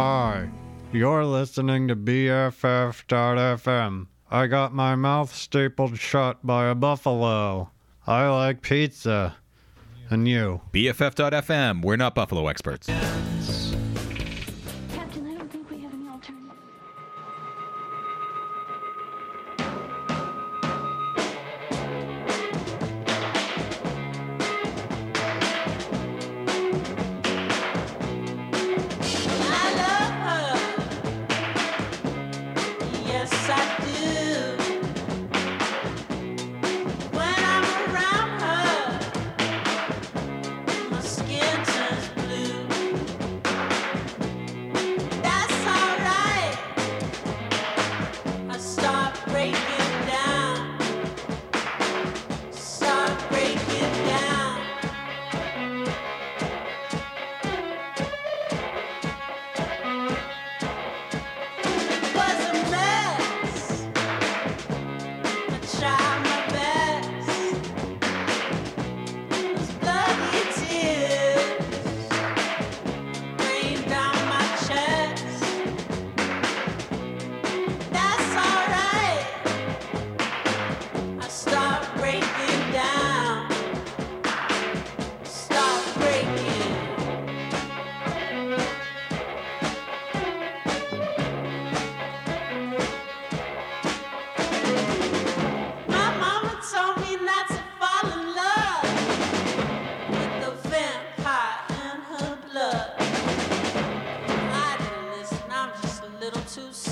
Hi, you're listening to BFF.FM. I got my mouth stapled shut by a buffalo. I like pizza. And you. BFF.FM. We're not buffalo experts. Captain, I don't think we have any alternative. Story.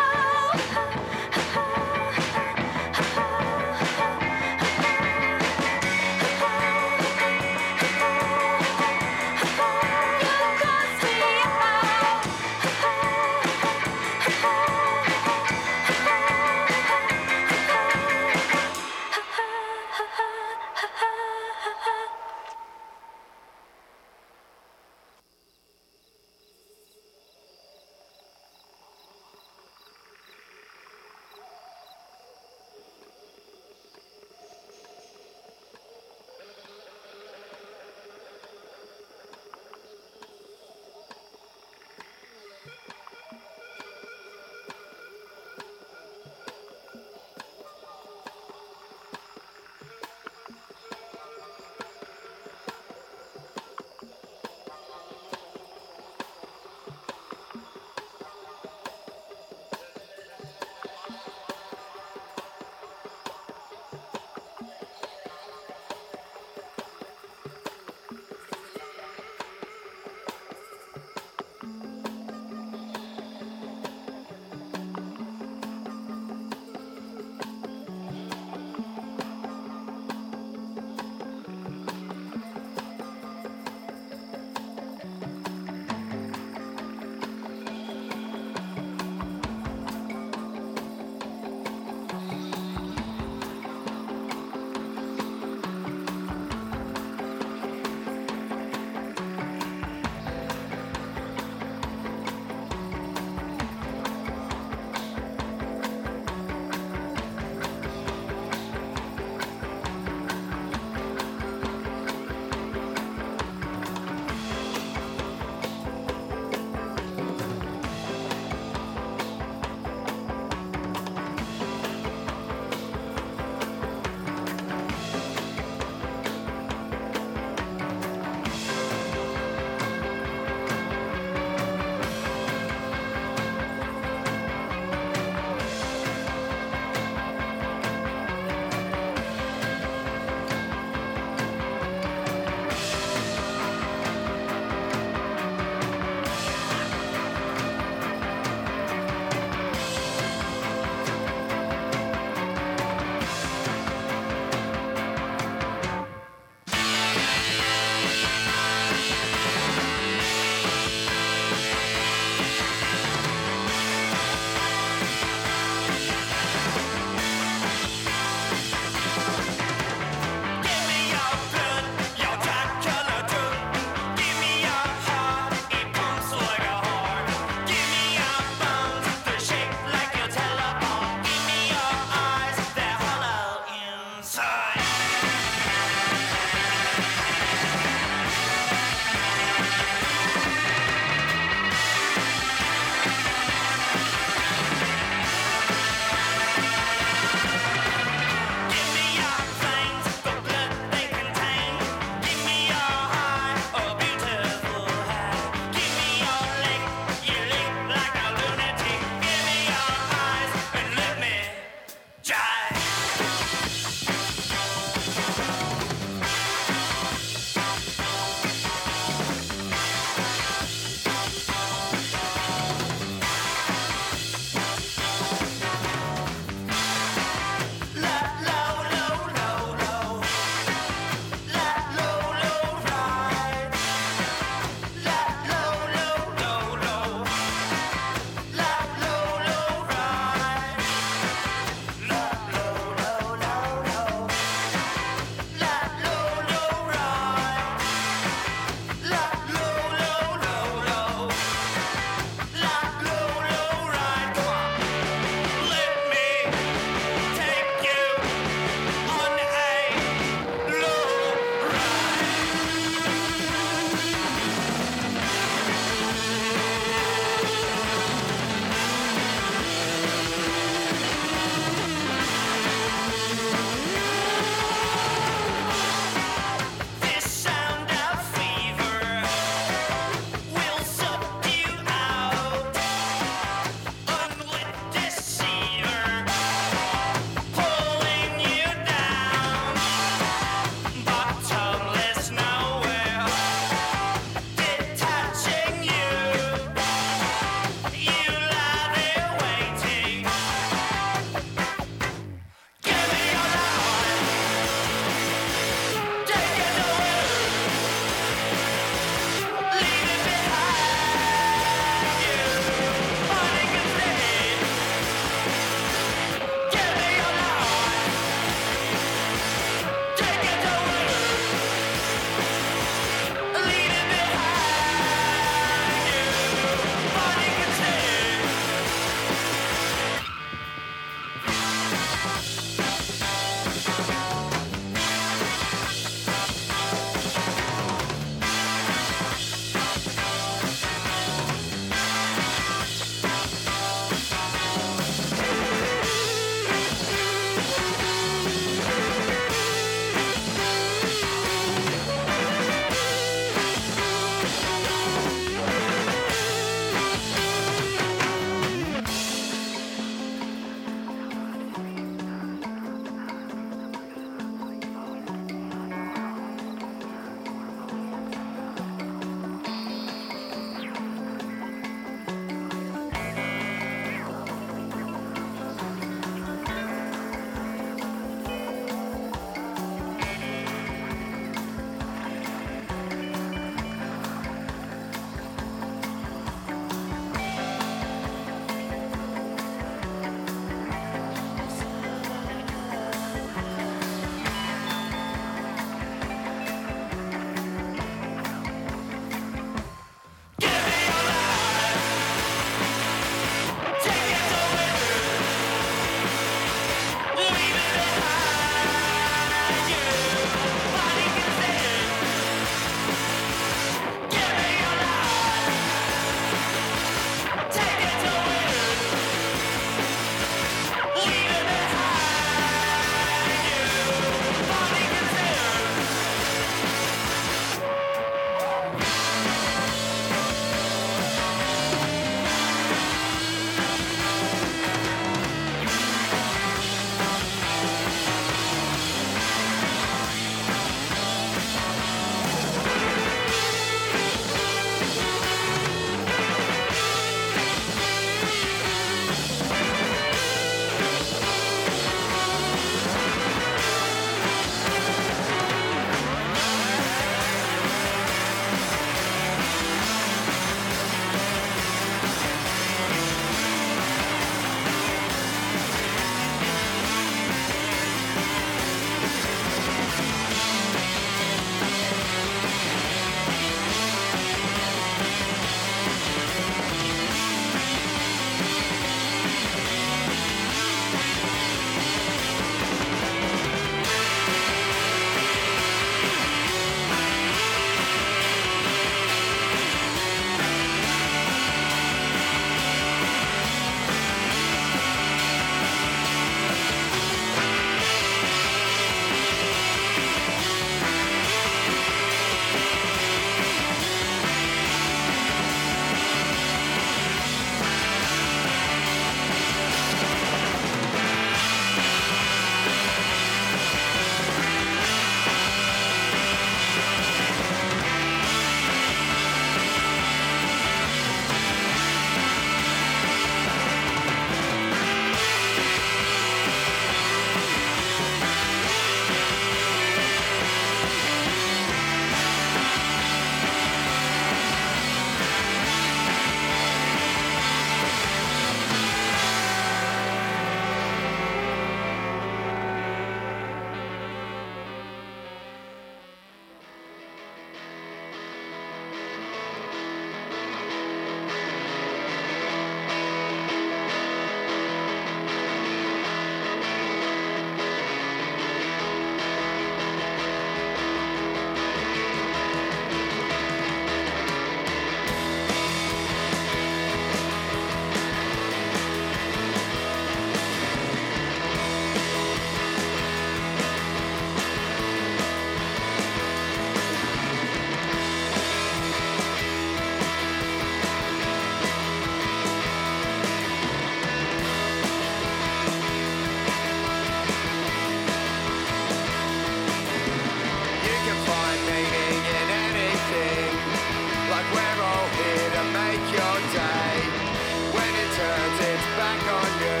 turns its back on you.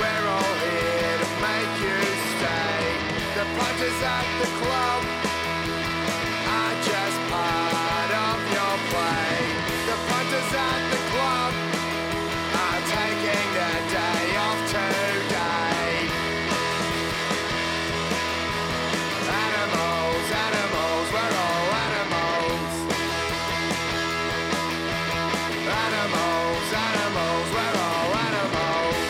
We're all here to make you stay. The punch is at the club are just part of your play. The punch is at the club are taking the day off today. Animals, animals, we're all animals. Animals, animals, we're all animals.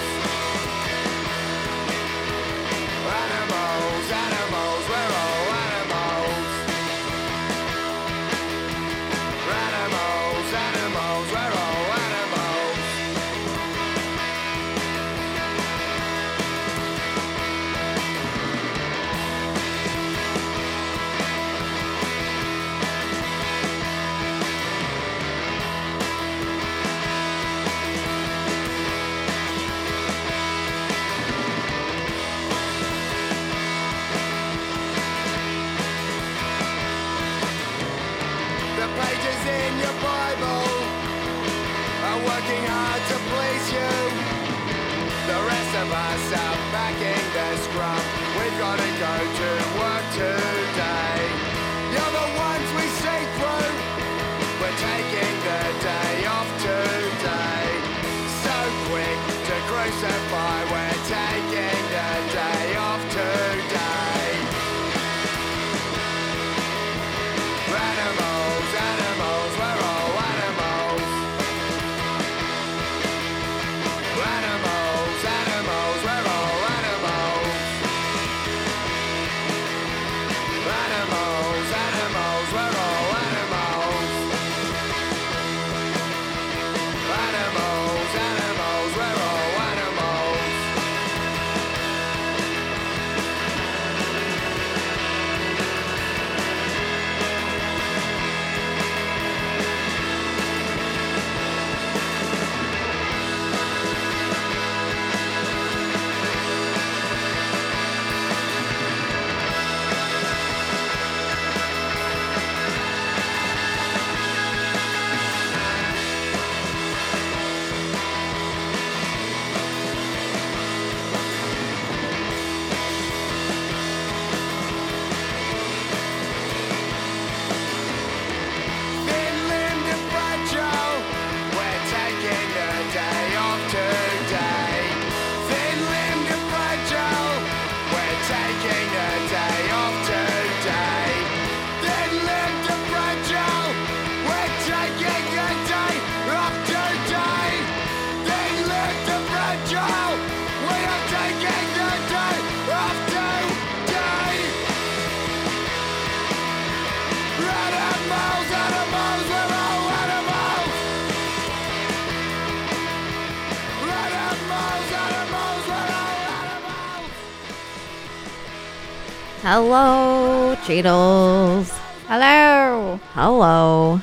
Animals, animals, we're all animals. Animals, animals, we're all animals. The pages in your Bible are working hard to please you. The rest of us are backing the scrum. We've got to go to work today. You're the ones we see through. We're taking the day off today. So quick to crucify. We're taking the day off today. Animals, animals, we're all animals. Animals, animals, we're all animals. Animals, animals, we're all animals. Animals, animals, we're all animals. Then Linda Bradshaw, we're taking the day off today. Then Linda Bradshaw, we're taking the day off today. Then Linda Bradshaw, we're taking the day off today. Then Linda Bradshaw, we are taking the day off today. Animals, animals, we're all animals. Animals, animals, we're all animals. Hello, Cheetles. Hello. Hello.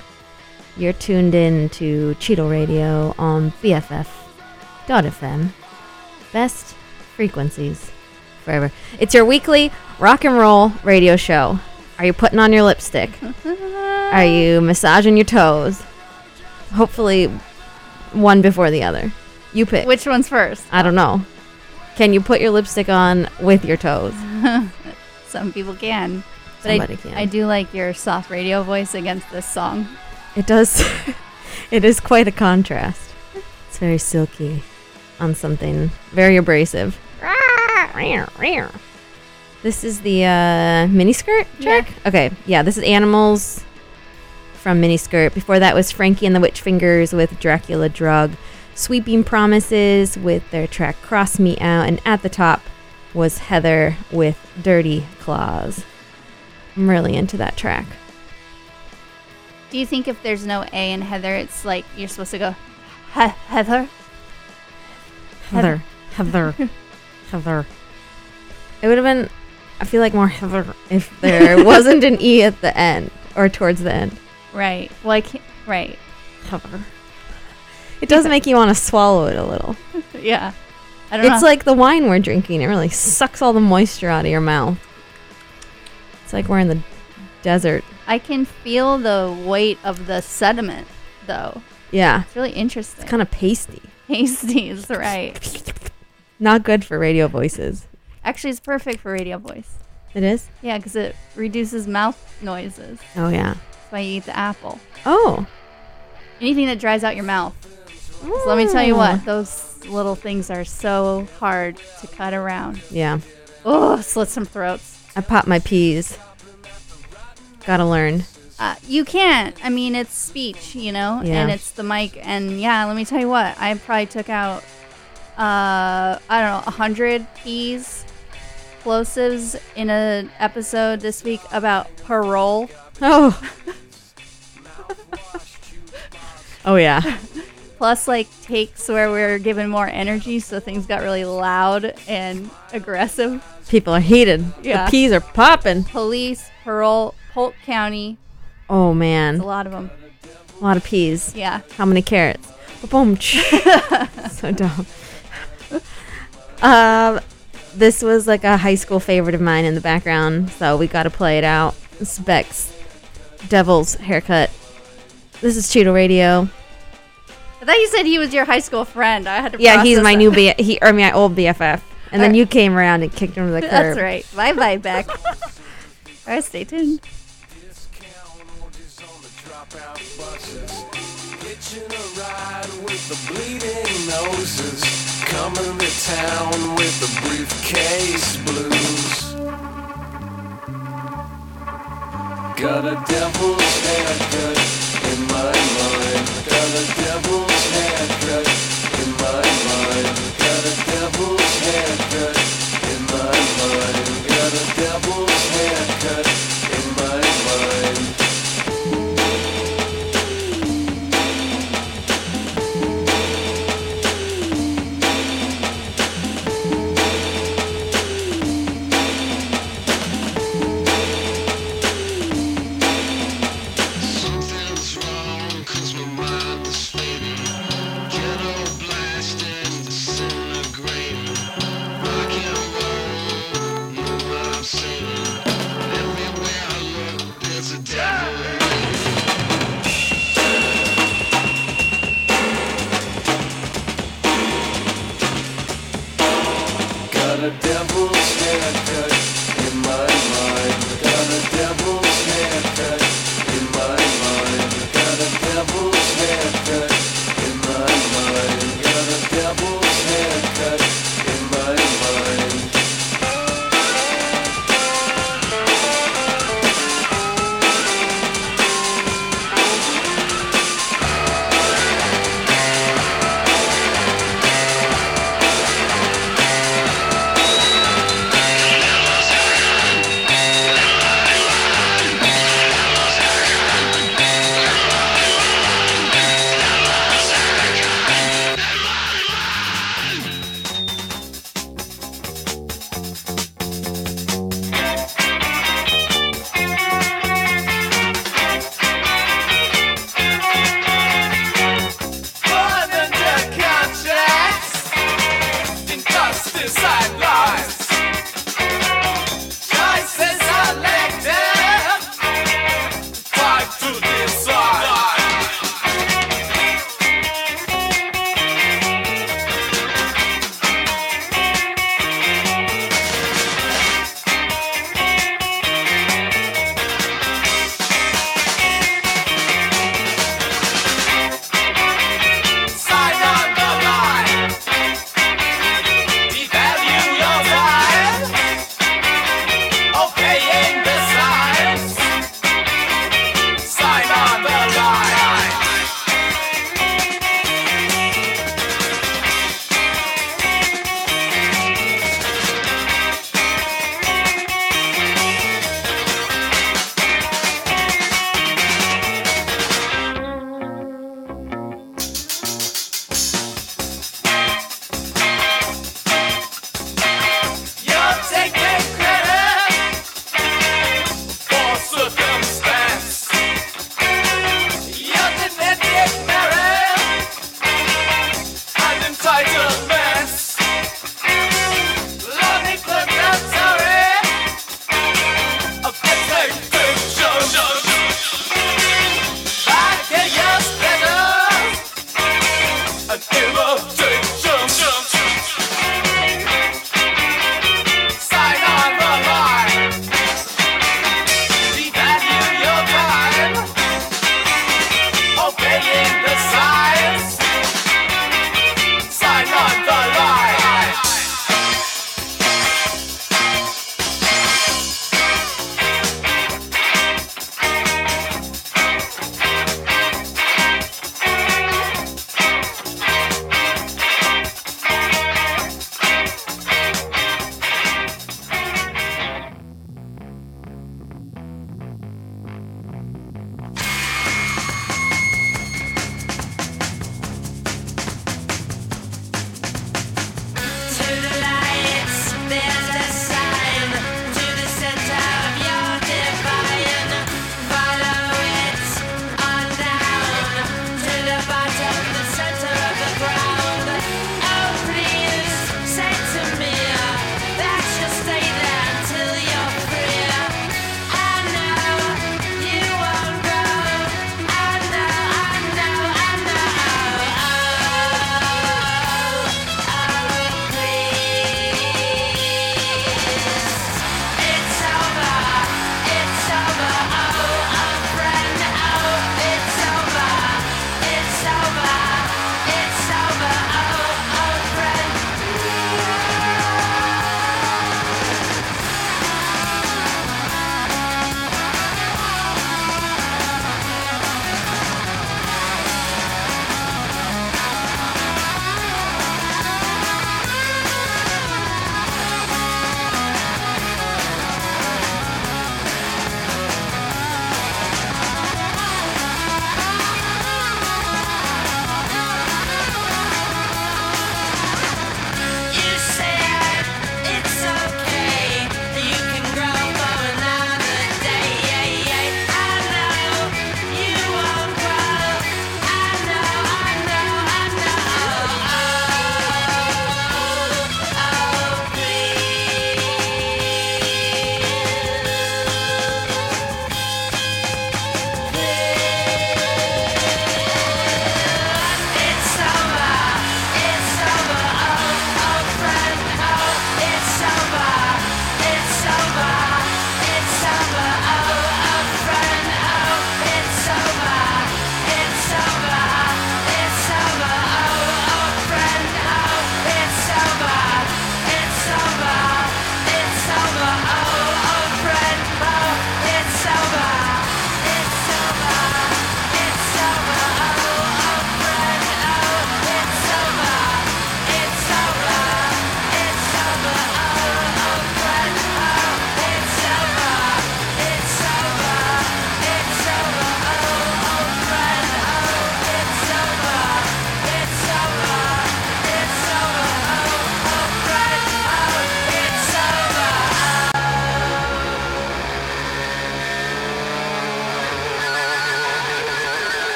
You're tuned in to Cheetle Radio on BFF.FM. Best frequencies forever. It's your weekly rock and roll radio show. Are you putting on your lipstick? Are you massaging your toes? Hopefully, one before the other. You pick. Which one's first? I don't know. Can you put your lipstick on with your toes? Some people can. But Somebody can. I do like your soft radio voice against this song. It does. It is quite a contrast. It's very silky on something very abrasive. This is the Miniskirt track? Okay, yeah, this is Animals from Miniskirt. Before that was Frankie and the Witch Fingers with Dracula Drug, Sweeping Promises with their track Cross Me Out, and at the top was Heather with Dirty Claws. I'm really into that track. Do you think if there's no A in Heather, it's like you're supposed to go, Heather? Heather. Heather. Heather. It would have been, I feel like, more Heather if there wasn't an E at the end or towards the end. Right. Well, I can't, right. Heather. It does make you want to swallow it a little. Yeah. I don't know. It's like the wine we're drinking. It really sucks all the moisture out of your mouth. It's like we're in the desert. I can feel the weight of the sediment, though. Yeah. It's really interesting. It's kind of pasty. pasties, right. Not good for radio voices. Actually, it's perfect for radio voice. It is? Yeah, because it reduces mouth noises. Oh, yeah. That's why you eat the apple. Oh. Anything that dries out your mouth. Ooh. So let me tell you what, those little things are so hard to cut around. Yeah. Oh, slit some throats. I pop my peas. Gotta learn. You can't. I mean, it's speech, you know, and it's the mic. And yeah, let me tell you what, I probably took out, I don't know, 100 peas, plosives in an episode this week about parole. Oh. Oh, yeah. Plus, like, takes where we're given more energy, so things got really loud and aggressive. People are heated. Yeah. The peas are popping. Police, parole, Polk County. Oh, man. That's a lot of them. A lot of peas. Yeah. How many carrots? Boom. So dumb. This was, like, a high school favorite of mine in the background, so we got to play it out. It's Beck's Devil's Haircut. This is Cheetle Radio. I thought you said he was your high school friend. I had to. Yeah, he's my new my old BFF. And all then right. You came around and kicked him to the curb. That's right. Bye, bye, Beck. All right, stay tuned. Hitching a ride with the bleeding noses, coming to town with the briefcase blues. Got a devil's haircut in my mind. Got a devil's haircut in my mind. Got a devil's haircut in my mind. Got a devil's haircut in my mind.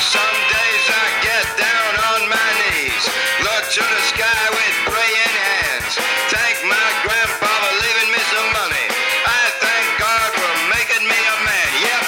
Some days I get down on my knees, look to the sky with praying hands, thank my grandpa for leaving me some money, I thank God for making me a man, yep.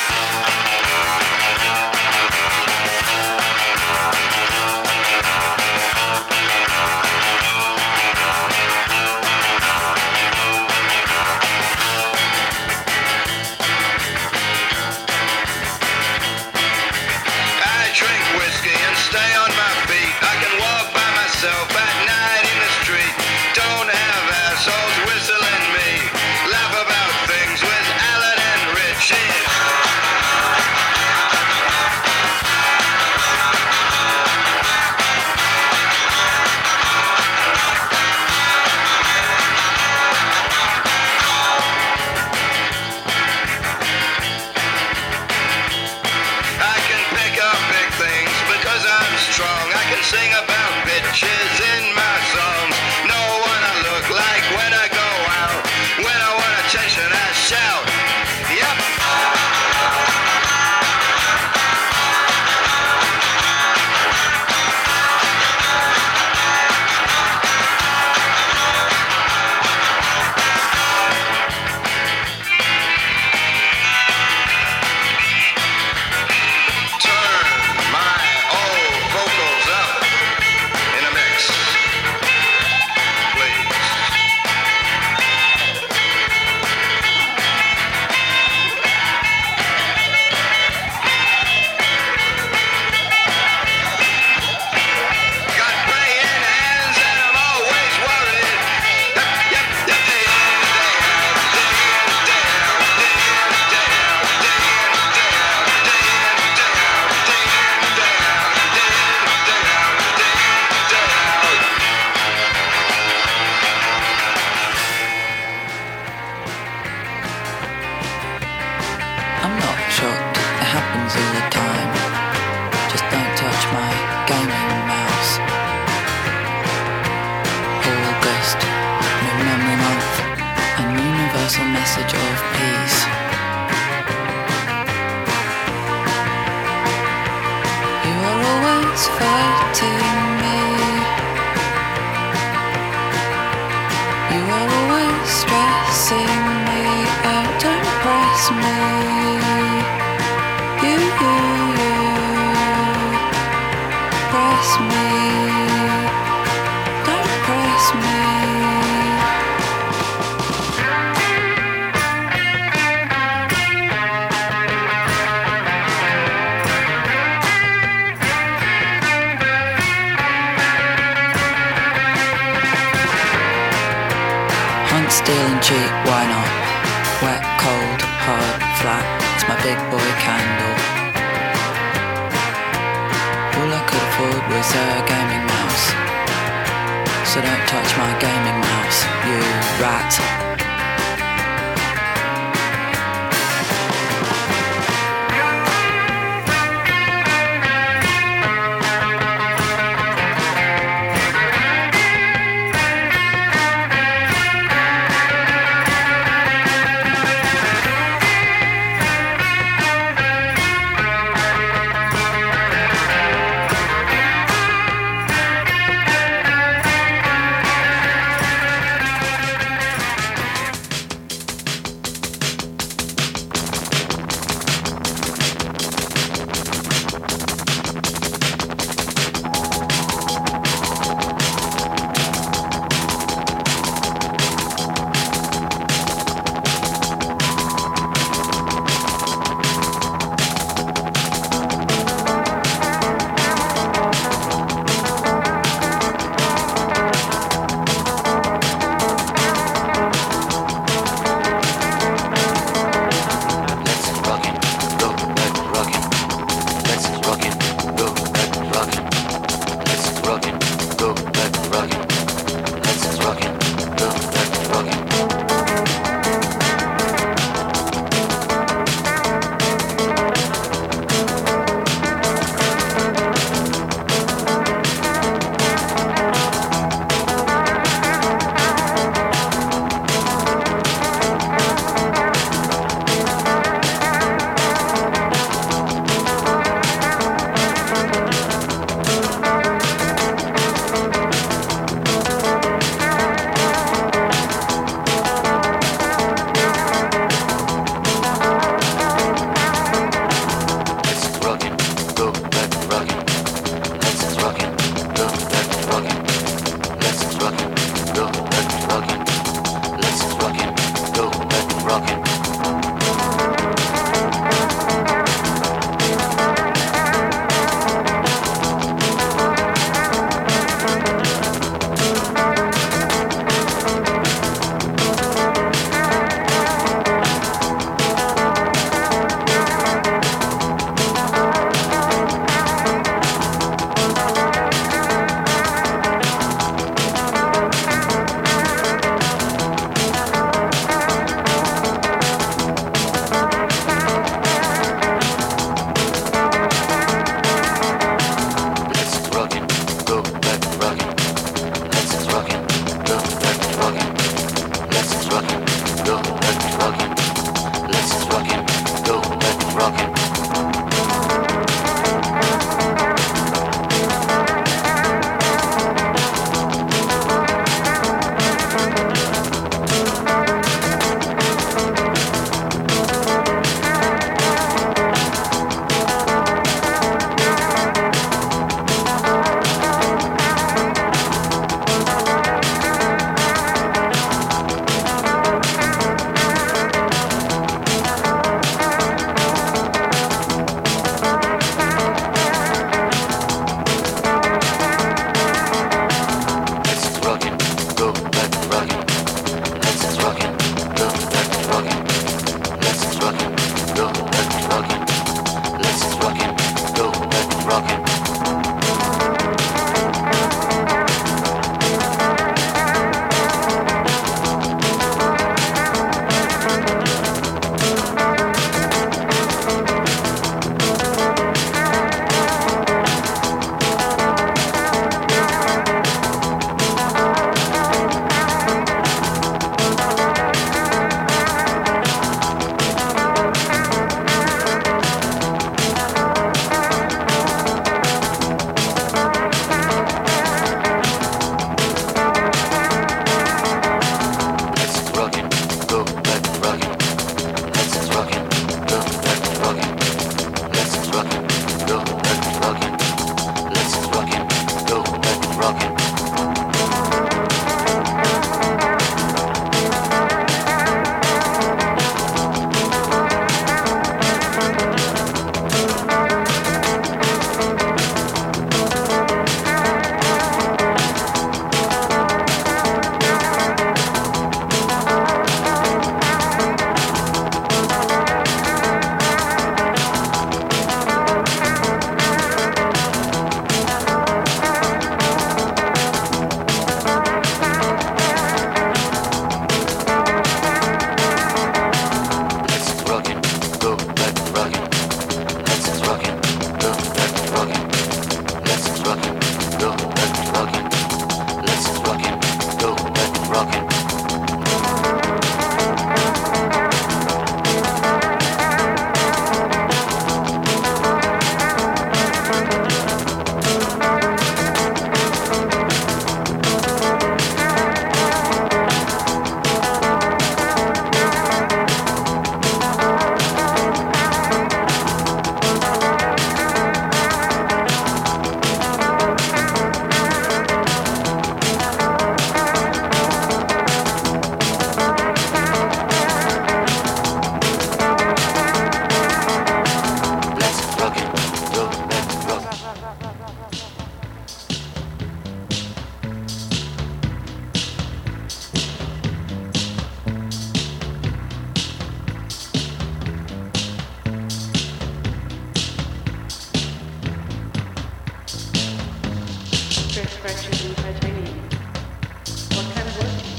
scratches and titanium? What kind of work do you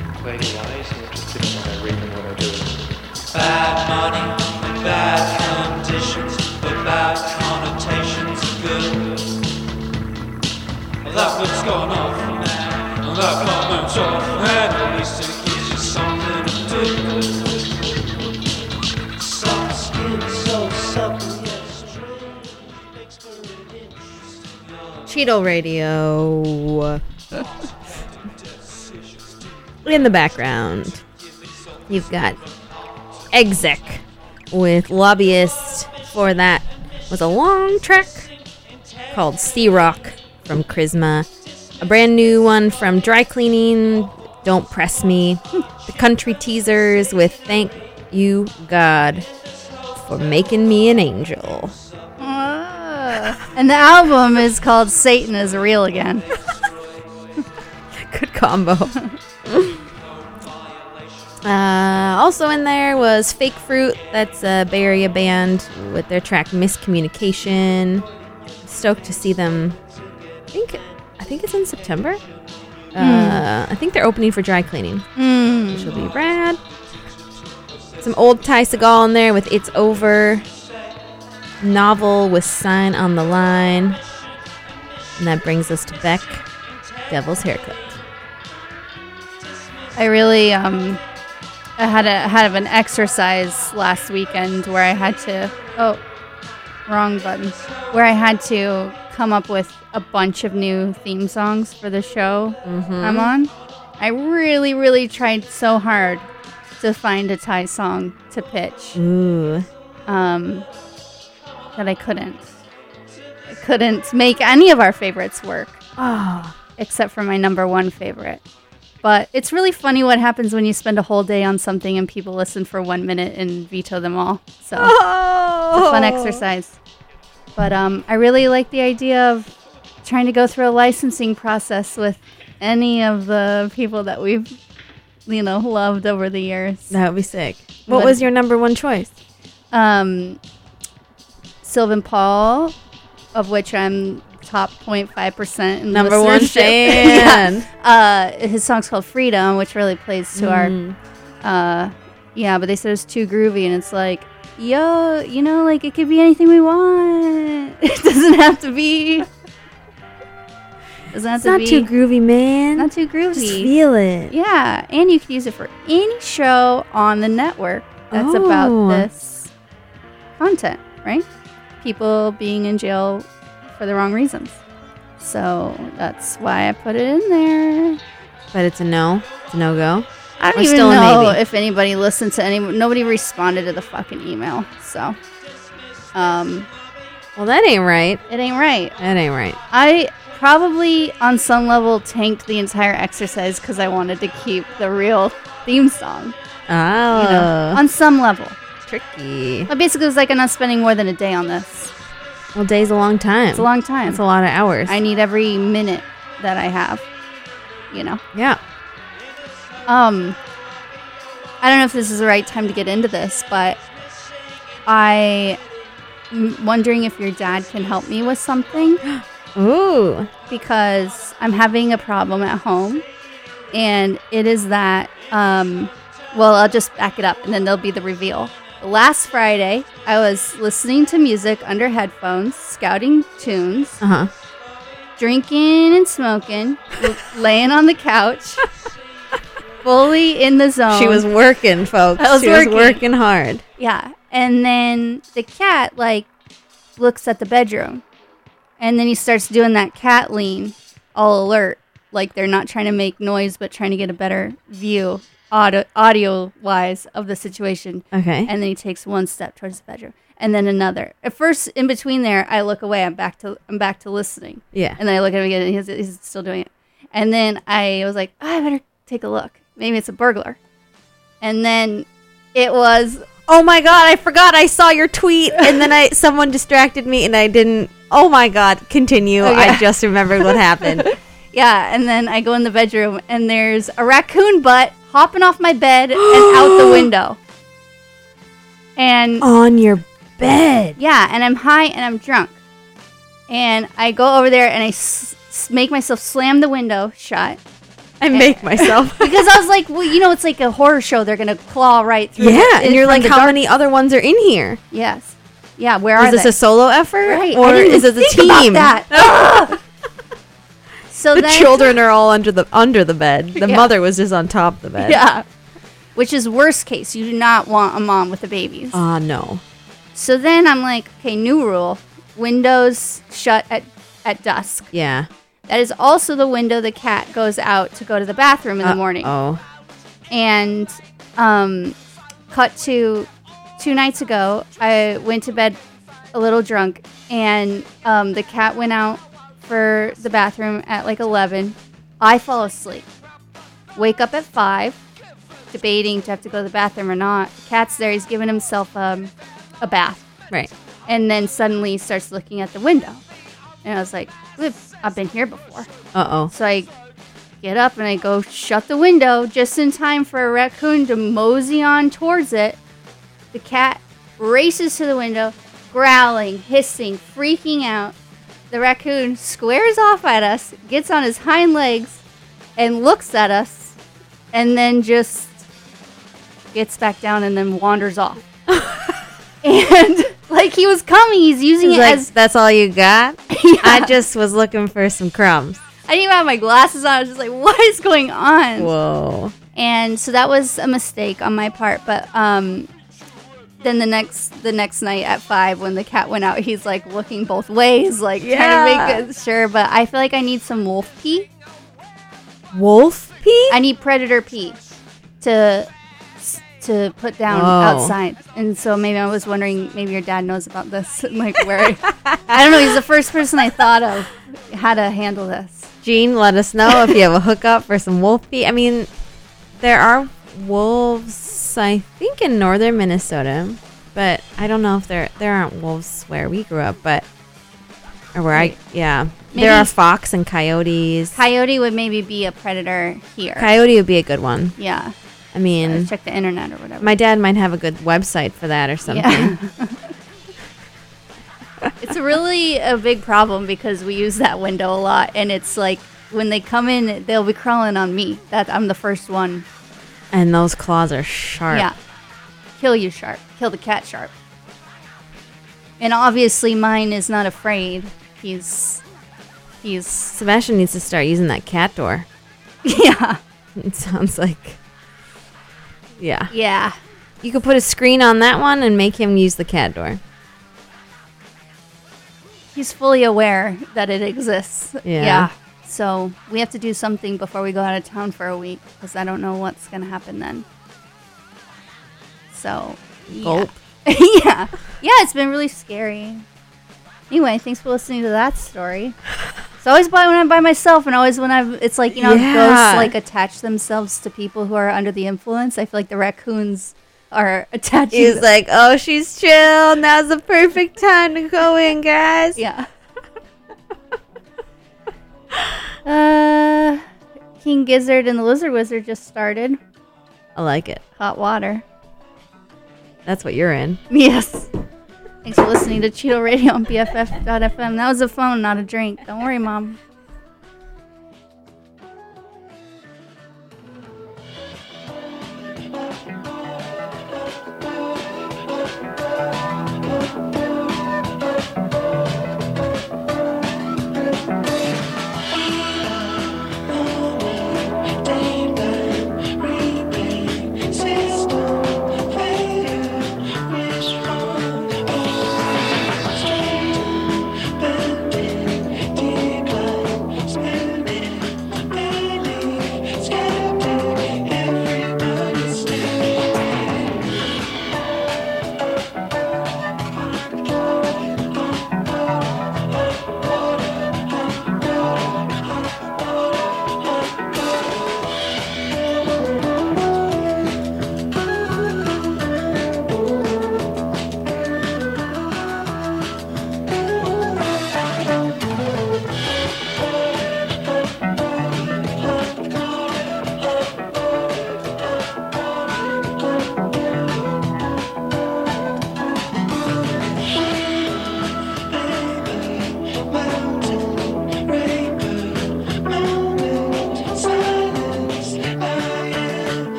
do? Lady lies, I'm interested in what I read and what I do. Bad money and bad conditions, but bad connotations are good. I love what's going on from there, I love what moves on from there, at least it gives you something to do. Cheetle Radio. In the background, you've got Exec with Lobbyists. For that was a long track called Sea Rock from Charisma. A brand new one from Dry Cleaning, Don't Press Me. The Country Teasers with Thank You God for Making Me an Angel. And the album is called Satan is Real Again. Good combo. Also in there was Fake Fruit. That's a Bay Area band with their track Miscommunication. Stoked to see them. I think it's in September. I think they're opening for Dry Cleaning, which will be rad. Some old Ty Segall in there with It's Over. Novel with Sign on the Line. And that brings us to Beck, Devil's Haircut. I really I had an exercise last weekend where I had to where I had to come up with a bunch of new theme songs for the show I'm on. I really, really tried so hard to find a Thai song to pitch. That I couldn't make any of our favorites work, except for my number one favorite. But it's really funny what happens when you spend a whole day on something and people listen for 1 minute and veto them all. So it's a fun exercise. But I really like the idea of trying to go through a licensing process with any of the people that we've, loved over the years. That would be sick. What was your number one choice? Sylvan Paul, of which I'm top 0.5% in number one fan. Yeah. His song's called Freedom, which really plays to our... but they said it's too groovy, and it's like, it could be anything we want. It doesn't have to be... It's not too groovy, man. Not too groovy. Just feel it. Yeah, and you can use it for any show on the network that's about this content, right? People being in jail for the wrong reasons. So that's why I put it in there. But it's a no. It's a no-go. I don't even know if anybody listened to any... Nobody responded to the fucking email. So, well, that ain't right. It ain't right. That ain't right. I probably, on some level, tanked the entire exercise because I wanted to keep the real theme song. Oh. On some level. Tricky. Well, basically, it's like I'm not spending more than a day on this. Well, day's a long time. It's a long time. It's a lot of hours. I need every minute that I have, Yeah. I don't know if this is the right time to get into this, but I'm wondering if your dad can help me with something. Ooh. Because I'm having a problem at home, and it is that, well, I'll just back it up, and then there'll be the reveal. Last Friday, I was listening to music under headphones, scouting tunes, drinking and smoking, laying on the couch, fully in the zone. She was working, folks. She was working hard. Yeah. And then the cat, looks at the bedroom. And then he starts doing that cat lean, all alert. Like, they're not trying to make noise, but trying to get a better view. Audio-wise of the situation. Okay. And then he takes one step towards the bedroom, and then another. At first, in between there, I look away. I'm back to listening. Yeah. And then I look at him again, and he's still doing it. And then I was like, I better take a look. Maybe it's a burglar. And then it was. Oh my God! I forgot. I saw your tweet, and then someone distracted me, and I didn't. Oh my God! Continue. Okay. I just remembered what happened. Yeah. And then I go in the bedroom, and there's a raccoon butt. Hopping off my bed and out the window. And on your bed. Yeah, and I'm high and I'm drunk. And I go over there and I make myself slam the window shut. Because I was like, well, you know, it's like a horror show. They're going to claw right through. Yeah, and you're like, how many other ones are in here? Yes. Yeah, where are they? Is this a solo effort? Right. Or is it a team? That. So the children are all under the bed. The mother was just on top of the bed. Yeah. Which is worst case. You do not want a mom with the babies. No. So then I'm like, okay, new rule. Windows shut at dusk. Yeah. That is also the window the cat goes out to go to the bathroom in the morning. Oh. And cut to 2 nights ago, I went to bed a little drunk, and the cat went out for the bathroom at like 11. I fall asleep. Wake up at 5, debating to have to go to the bathroom or not. The cat's there. He's giving himself a bath. Right. And then suddenly starts looking at the window. And I was like, I've been here before. Uh-oh. So I get up and I go shut the window just in time for a raccoon to mosey on towards it. The cat races to the window, growling, hissing, freaking out. The raccoon squares off at us, gets on his hind legs, and looks at us, and then just gets back down and then wanders off. And... like he was coming, he's using it like, as... That's all you got? Yeah. I just was looking for some crumbs. I didn't even have my glasses on. I was just like, what is going on? Whoa. And so that was a mistake on my part. But then the next night at 5 when the cat went out, he's like looking both ways, like trying to make it sure. But I feel like I need some wolf pee. Wolf pee? I need predator pee to put down outside. And so maybe I was wondering, maybe your dad knows about this. And like where I don't know, he's the first person I thought of how to handle this. Gene, let us know if you have a hookup for some wolf pee. I mean, there are wolves, I think, in northern Minnesota, but I don't know if there aren't wolves where we grew up, but or where right. Maybe there are fox and coyotes. Coyote would maybe be a predator here. Coyote would be a good one. Yeah. I mean, so check the internet or whatever. My dad might have a good website for that or something. Yeah. It's really a big problem because we use that window a lot, and it's like when they come in, they'll be crawling on me. I'm the first one. And those claws are sharp. Yeah, kill you sharp. Kill the cat sharp. And obviously, mine is not afraid. He's Sebastian needs to start using that cat door. Yeah. It sounds like. Yeah. Yeah. You could put a screen on that one and make him use the cat door. He's fully aware that it exists. Yeah. So we have to do something before we go out of town for a week because I don't know what's going to happen then. So, yeah. Yeah. Yeah, it's been really scary. Anyway, thanks for listening to that story. It's always by when I'm by myself, and always when I'm, it's like, you know, ghosts like attach themselves to people who are under the influence. I feel like the raccoons are attaching. He's like, oh, she's chill. Now's the perfect time to go in, guys. Yeah. King Gizzard and the Lizard Wizard just started. I like it. Hot Water. That's what you're in. Yes. Thanks for listening to Cheetle Radio on BFF.FM. That was a phone, not a drink. Don't worry, Mom.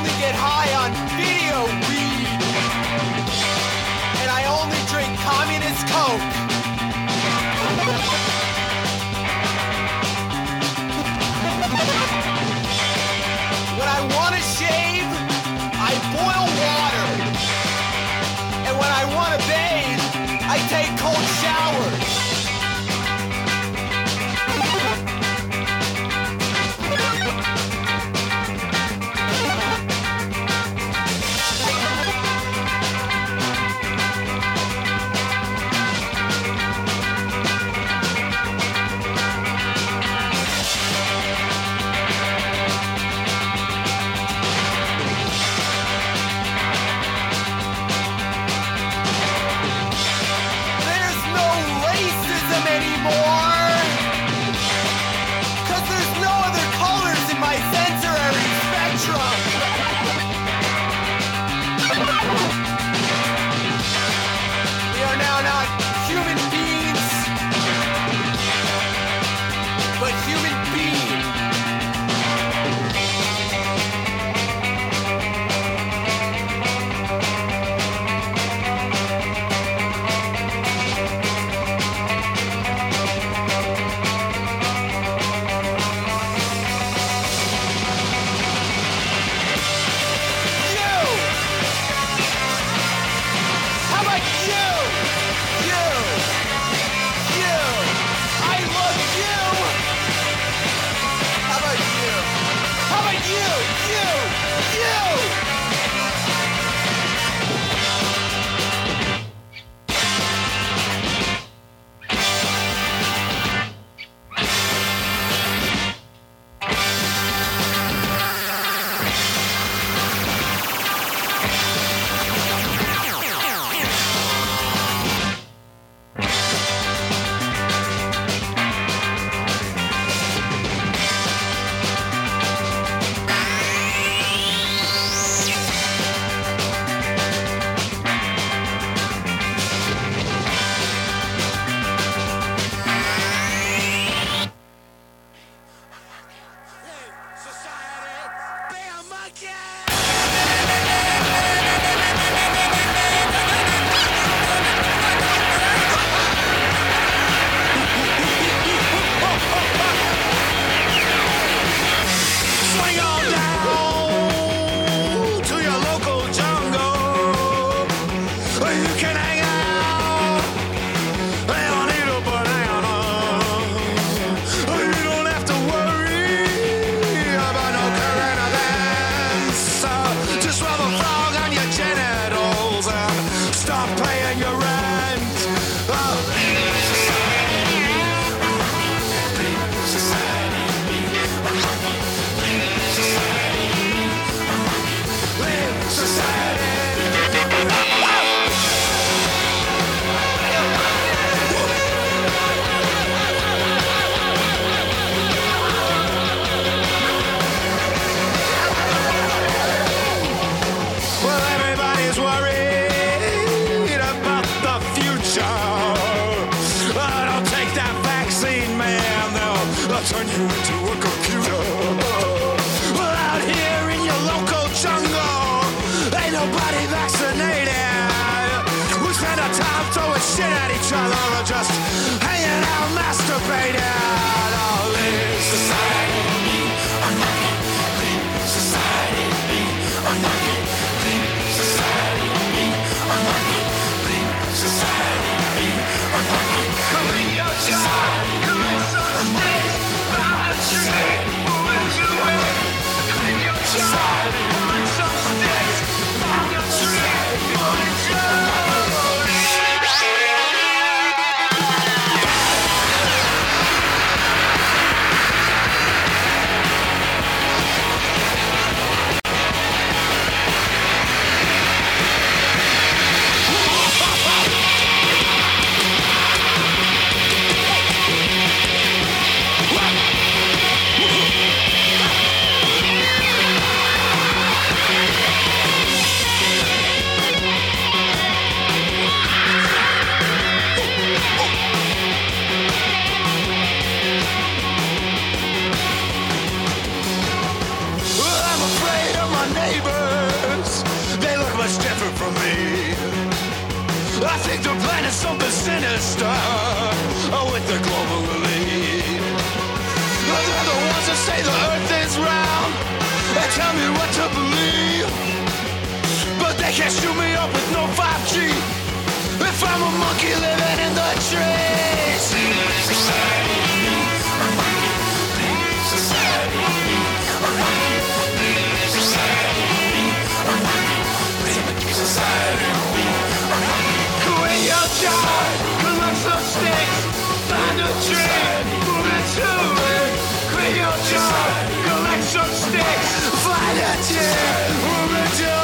only get high on video weed. And I only drink communist coke. When I want to shave, I boil water. And when I want to bathe, I take cold showers. think they're planning something sinister with the global elite. They're the ones that say the earth is round and tell me what to believe. But they can't shoot me up with no 5G if I'm a monkey living in the trees. Quit your job, collect some sticks, find a tree, move it to it. Quit your job, collect some sticks, find a tree, move it to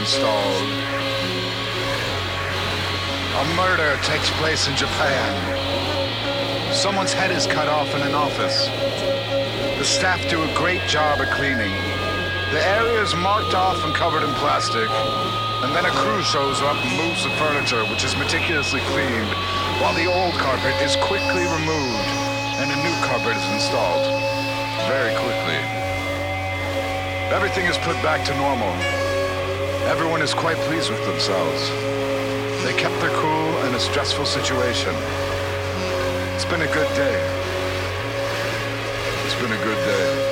installed. A murder takes place in Japan. Someone's head is cut off in an office. The staff do a great job of cleaning. The area is marked off and covered in plastic. And then a crew shows up and moves the furniture, which is meticulously cleaned, while the old carpet is quickly removed and a new carpet is installed. Very quickly. Everything is put back to normal. Everyone is quite pleased with themselves. They kept their cool in a stressful situation. It's been a good day. It's been a good day.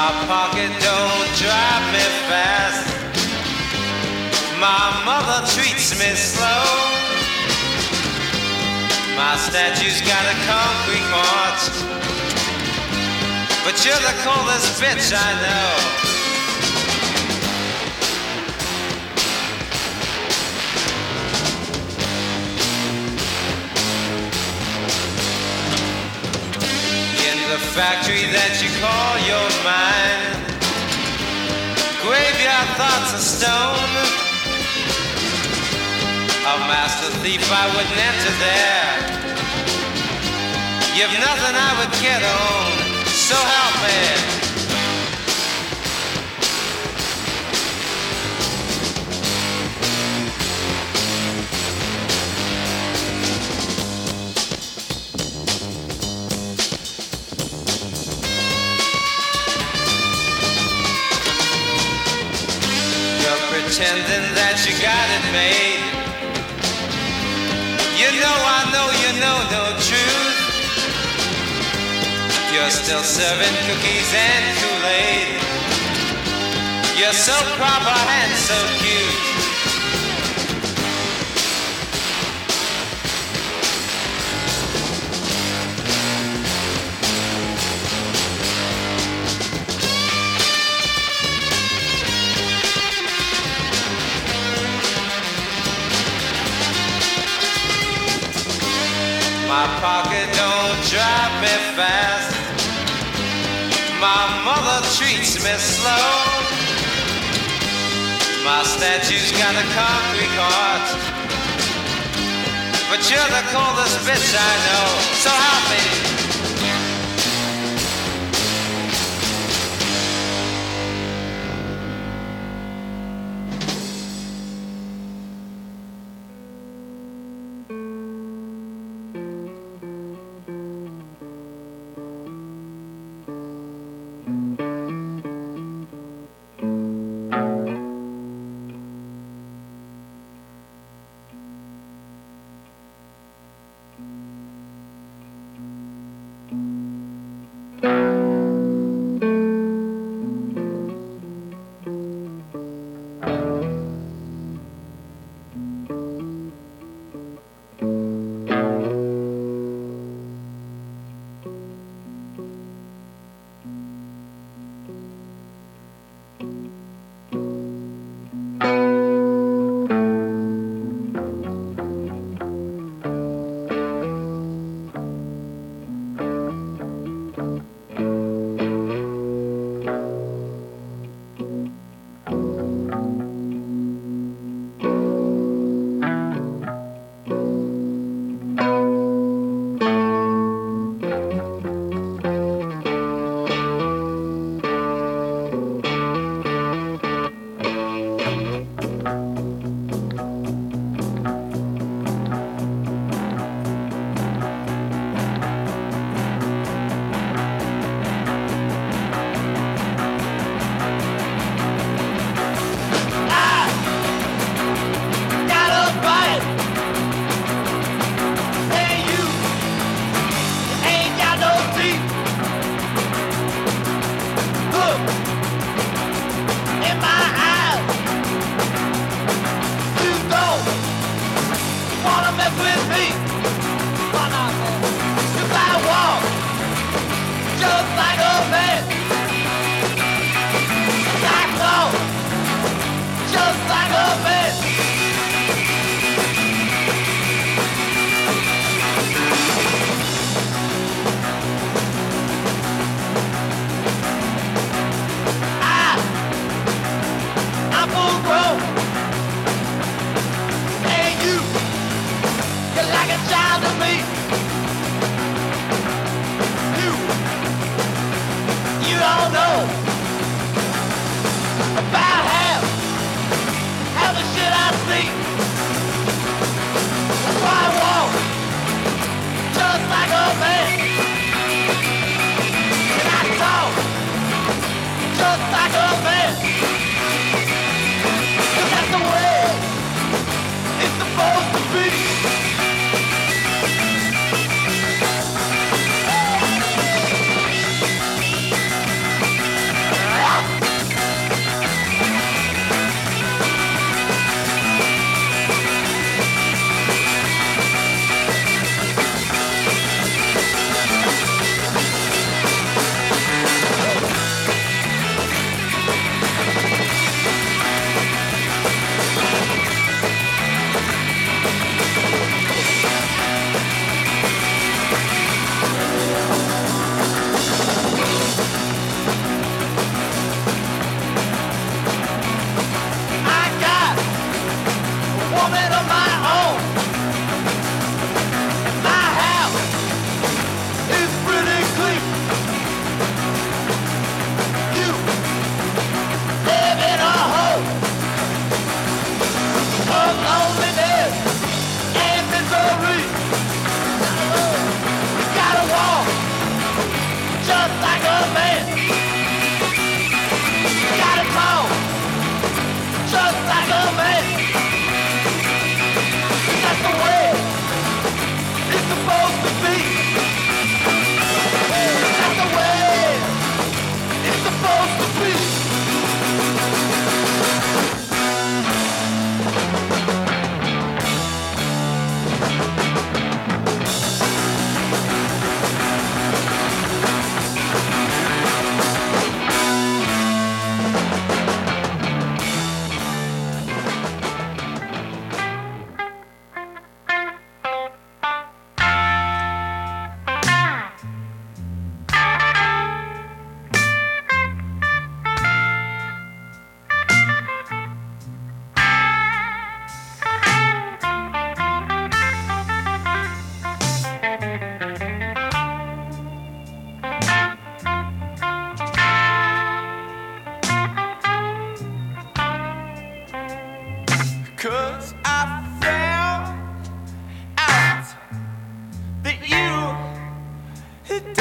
My pocket don't drive me fast. My mother treats me slow. My statue's got a concrete march, but you're the coldest bitch I know. The factory that you call your mind, graveyard thoughts of stone. A master thief, I wouldn't enter there. You've nothing I would care to own, so help me. Pretending that you got it made. You know I know you know no truth. You're still serving cookies and Kool-Aid. You're so proper and so cute. My pocket don't drive me fast. My mother treats me slow. My statue's got a concrete heart, but you're the coldest bitch I know, so help me. What's in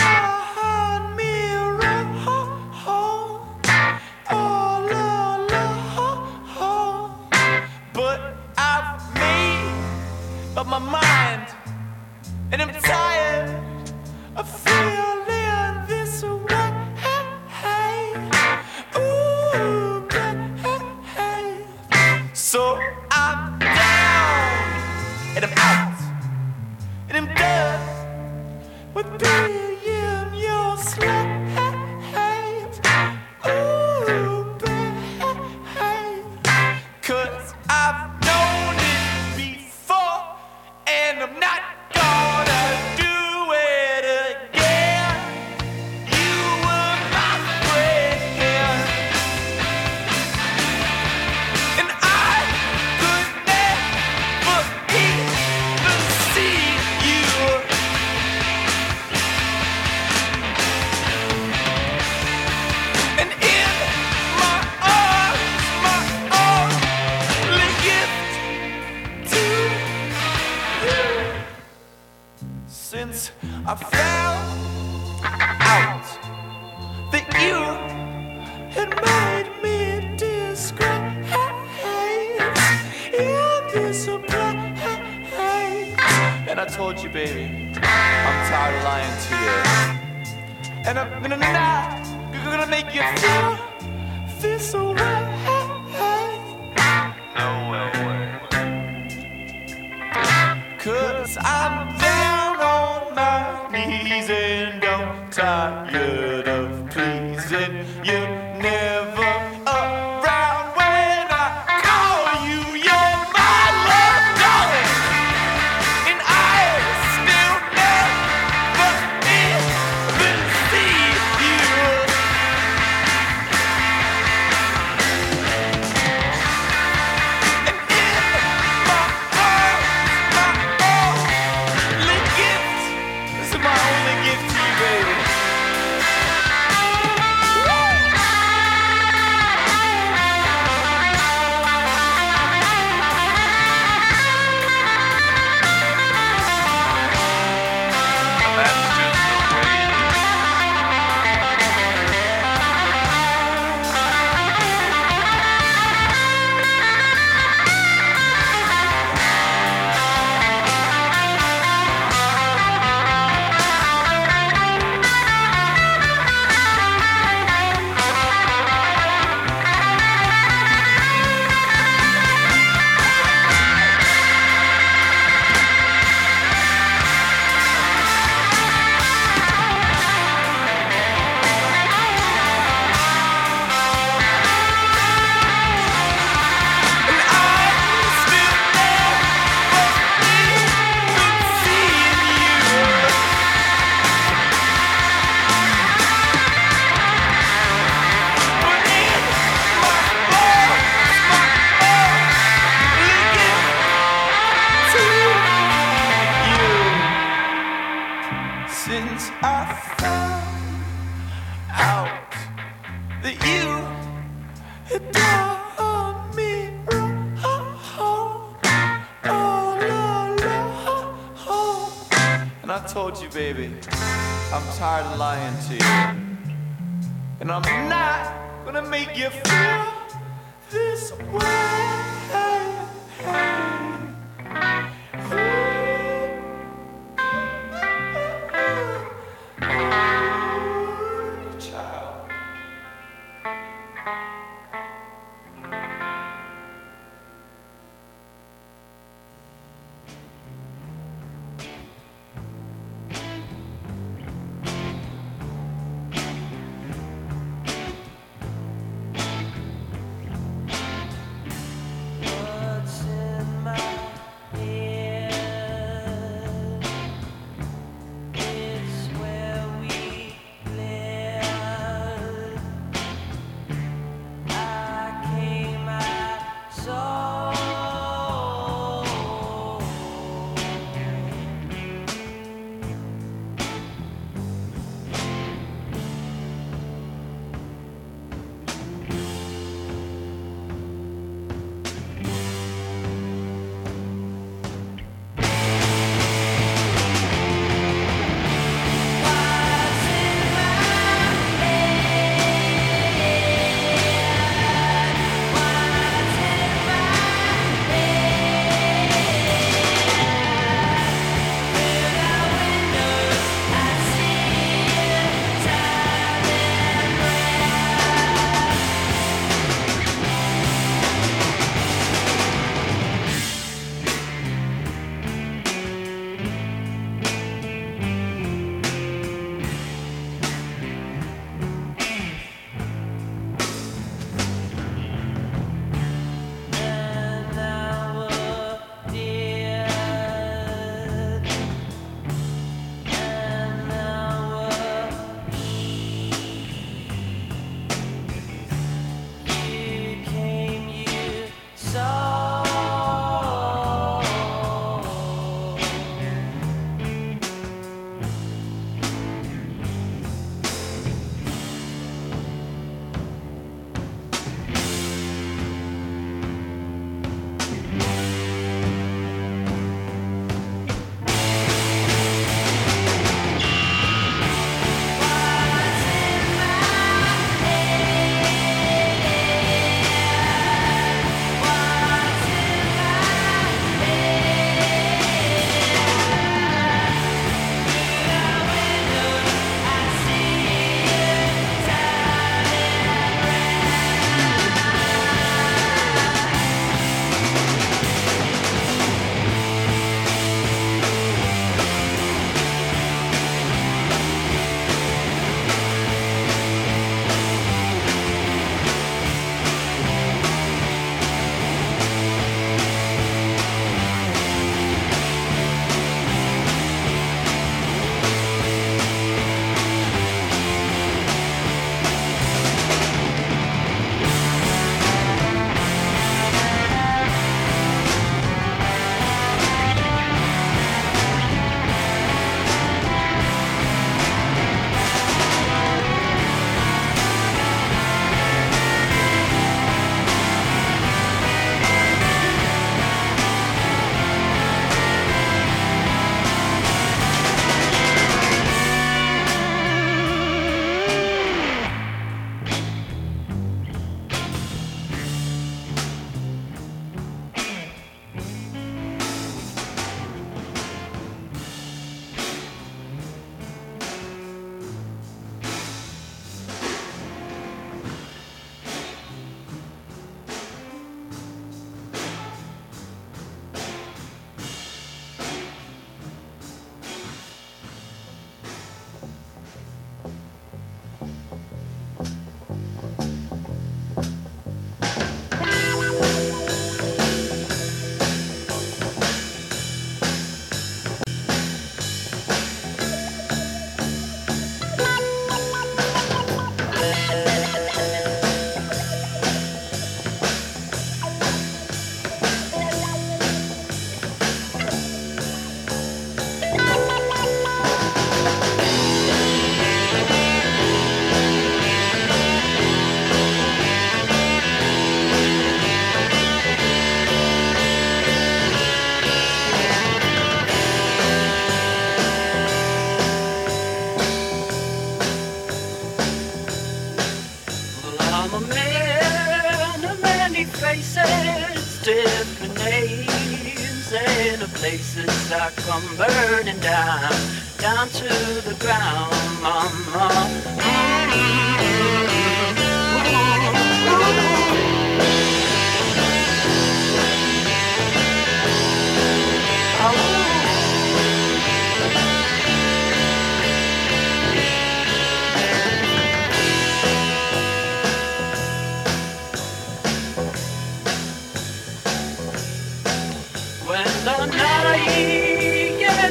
places I come burning down, down to the ground, mama.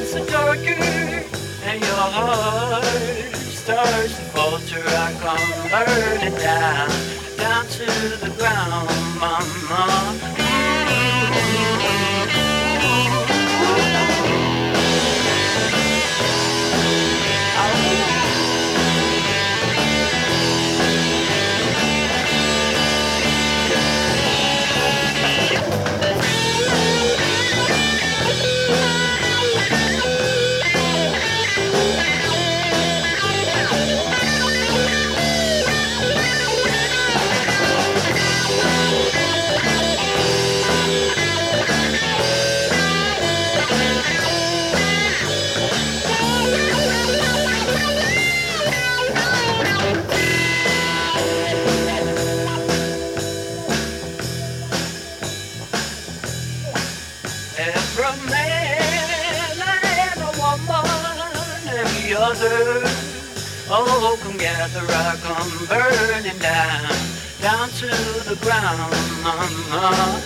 It's a darker and your heart starts to falter. I come burning down, down to the ground, mama. Oh, come gather, I come burning down, down to the ground, mama.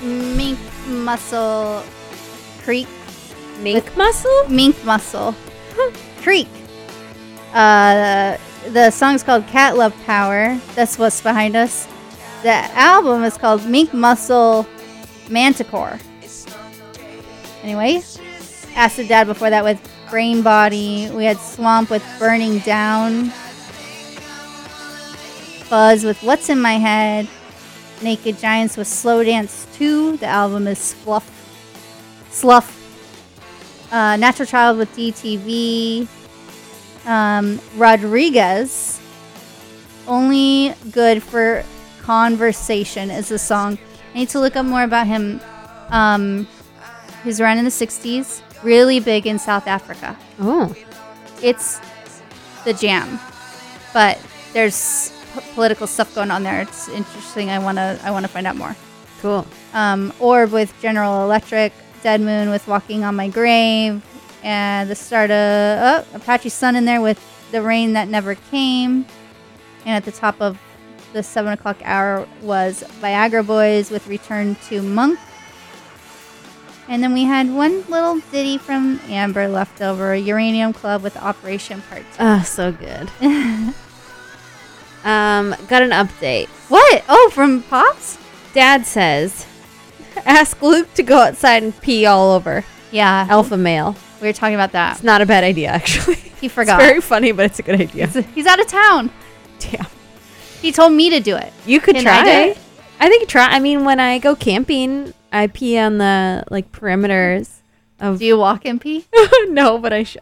Mink Muscle Creek. Mink Muscle Creek. The song's called Cat Love Power. That's what's behind us. The album is called Mink Muscle Manticore. Anyway, Acid Dad before that with Brain Body. We had Swamp with Burning Down. Buzz with What's in My Head. Naked Giants with Slow Dance 2. The album is Slough. Natural Child with DTV. Rodriguez. Only Good for Conversation is the song. I need to look up more about him. He's around in the 60s. Really big in South Africa. Oh. It's the jam. But there's political stuff going on there. It's interesting. I wanna find out more. Cool. Orb with General Electric. Dead Moon with Walking on My Grave. And the start of Apache Sun in there with The Rain That Never Came. And at the top of the 7 o'clock hour was Viagra Boys with Return to Monk. And then we had one little ditty from Amber left over, Uranium Club with Operation Part 2. Oh, so good. Got an update. What? Oh, from Pops? Dad says, ask Luke to go outside and pee all over. Yeah. Alpha male. We were talking about that. It's not a bad idea, actually. He forgot. It's very funny, but it's a good idea. He's out of town. Damn. He told me to do it. You could try. I think try. I mean, when I go camping, I pee on the perimeters. Do you walk and pee? No, but I should.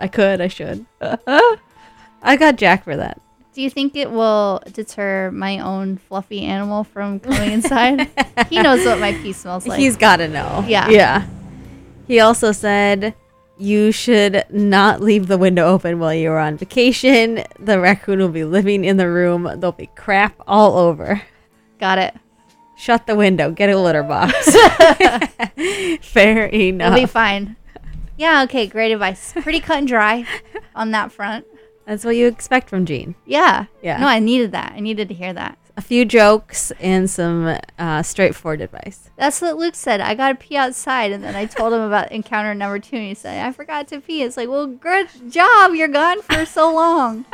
I got Jack for that. Do you think it will deter my own fluffy animal from going inside? He knows what my pee smells like. He's got to know. Yeah. Yeah. He also said, you should not leave the window open while you're on vacation. The raccoon will be living in the room. There'll be crap all over. Got it. Shut the window. Get a litter box. Fair enough. We'll be fine. Yeah, okay. Great advice. Pretty cut and dry on that front. That's what you expect from Jean. Yeah. Yeah. No, I needed that. I needed to hear that. A few jokes and some straightforward advice. That's what Luke said. I got to pee outside. And then I told him about encounter number 2. And he said, I forgot to pee. It's like, well, good job. You're gone for so long.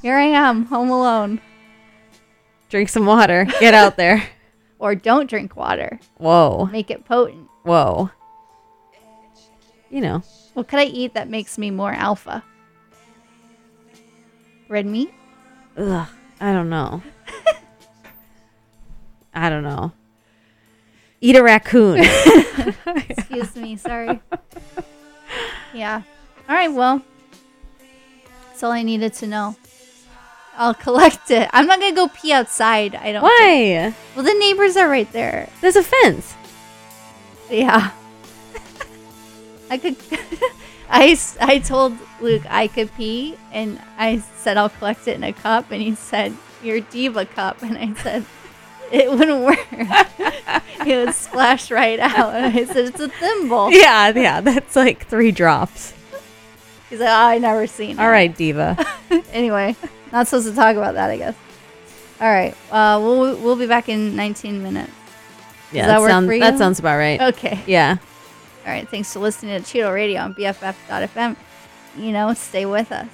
Here I am, home alone. Drink some water. Get out there. Or don't drink water. Whoa. Make it potent. Whoa. You know. What could I eat that makes me more alpha? Red meat? Ugh. I don't know. I don't know. Eat a raccoon. Excuse me. Sorry. Yeah. All right. Well, that's all I needed to know. I'll collect it. I'm not going to go pee outside. I don't. Why? Well, the neighbors are right there. There's a fence. Yeah. I could. I told Luke I could pee, and I said I'll collect it in a cup, and he said, your diva cup. And I said, it wouldn't work. It would splash right out. And I said, it's a thimble. Yeah, that's like 3 drops. He's like, oh, I never seen it. All right, diva. Anyway, not supposed to talk about that, I guess. All right, we'll be back in 19 minutes. Yeah, that sounds for you? That sounds about right. Okay. Yeah. All right, thanks for listening to Cheetle Radio on BFF.FM. You know, stay with us.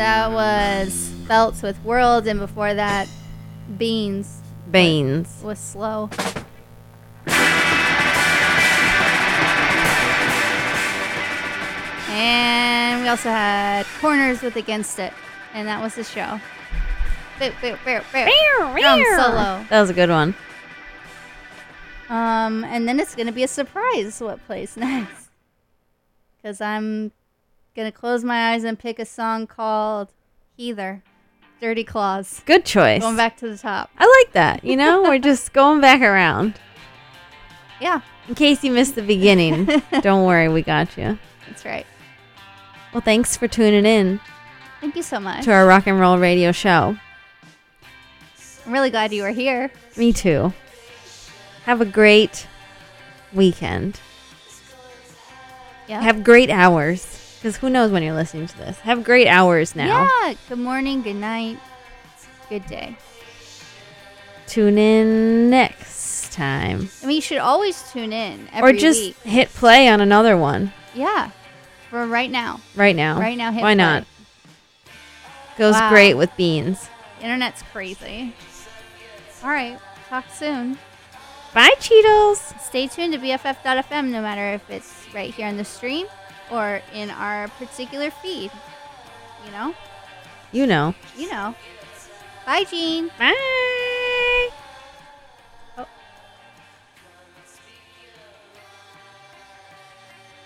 That was Feltz with World, and before that, Beans was Slow. And we also had Corners with Against It, and that was the show. Drum solo. That was a good one. And then it's gonna be a surprise what plays next, because I'm gonna close my eyes and pick a song called Heather, Dirty Claws. Good choice. Going back to the top. I like that. You know, we're just going back around. Yeah. In case you missed the beginning, don't worry, we got you. That's right. Well, thanks for tuning in. Thank you so much. To our rock and roll radio show. I'm really glad you were here. Me too. Have a great weekend. Yeah. Have great hours. Because who knows when you're listening to this. Have great hours now. Yeah. Good morning, good night, good day. Tune in next time. I mean, you should always tune in every week. Hit play on another one. Yeah. For right now. Right now. Right now, hit play. Why not? Goes great with Beans. The internet's crazy. All right. Talk soon. Bye, Cheetles. Stay tuned to BFF.FM, no matter if it's right here on the stream or in our particular feed. You know? You know. You know. Bye, Jean. Bye.